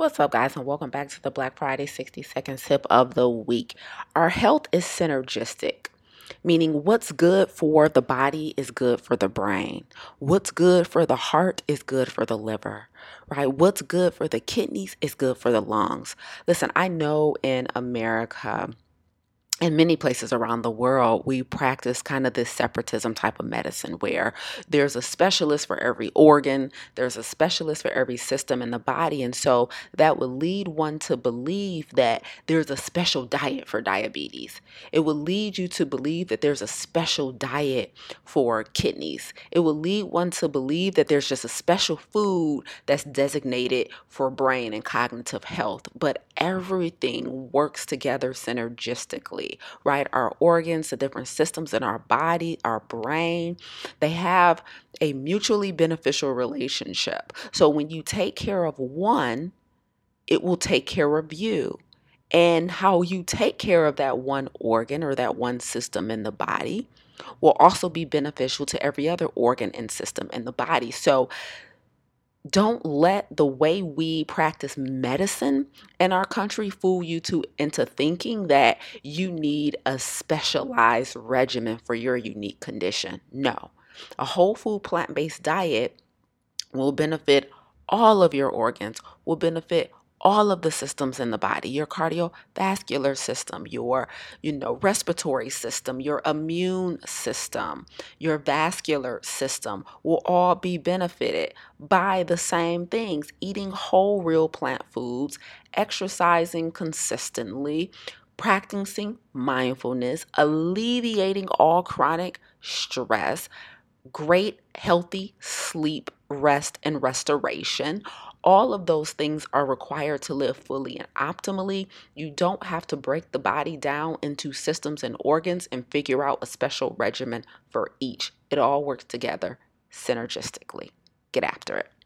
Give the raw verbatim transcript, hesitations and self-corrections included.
What's up, guys, and welcome back to the Black Friday sixty second tip of the week. Our health is synergistic, meaning what's good for the body is good for the brain. What's good for the heart is good for the liver, right? What's good for the kidneys is good for the lungs. Listen, I know in America and many places around the world, we practice kind of this separatism type of medicine where there's a specialist for every organ, there's a specialist for every system in the body. And so that would lead one to believe that there's a special diet for diabetes. It would lead you to believe that there's a special diet for kidneys. It would lead one to believe that there's just a special food that's designated for brain and cognitive health. But everything works together synergistically. Right? Our organs, the different systems in our body, our brain, they have a mutually beneficial relationship. So when you take care of one, it will take care of you. And how you take care of that one organ or that one system in the body will also be beneficial to every other organ and system in the body. So don't let the way we practice medicine in our country fool you to into thinking that you need a specialized regimen for your unique condition. No, a whole food plant-based diet will benefit all of your organs, will benefit all of the systems in the body, your cardiovascular system, your, you know, respiratory system, your immune system, your vascular system will all be benefited by the same things, eating whole real plant foods, exercising consistently, practicing mindfulness, alleviating all chronic stress, great healthy sleep, rest, and restoration. All of those things are required to live fully and optimally. You don't have to break the body down into systems and organs and figure out a special regimen for each. It all works together synergistically. Get after it.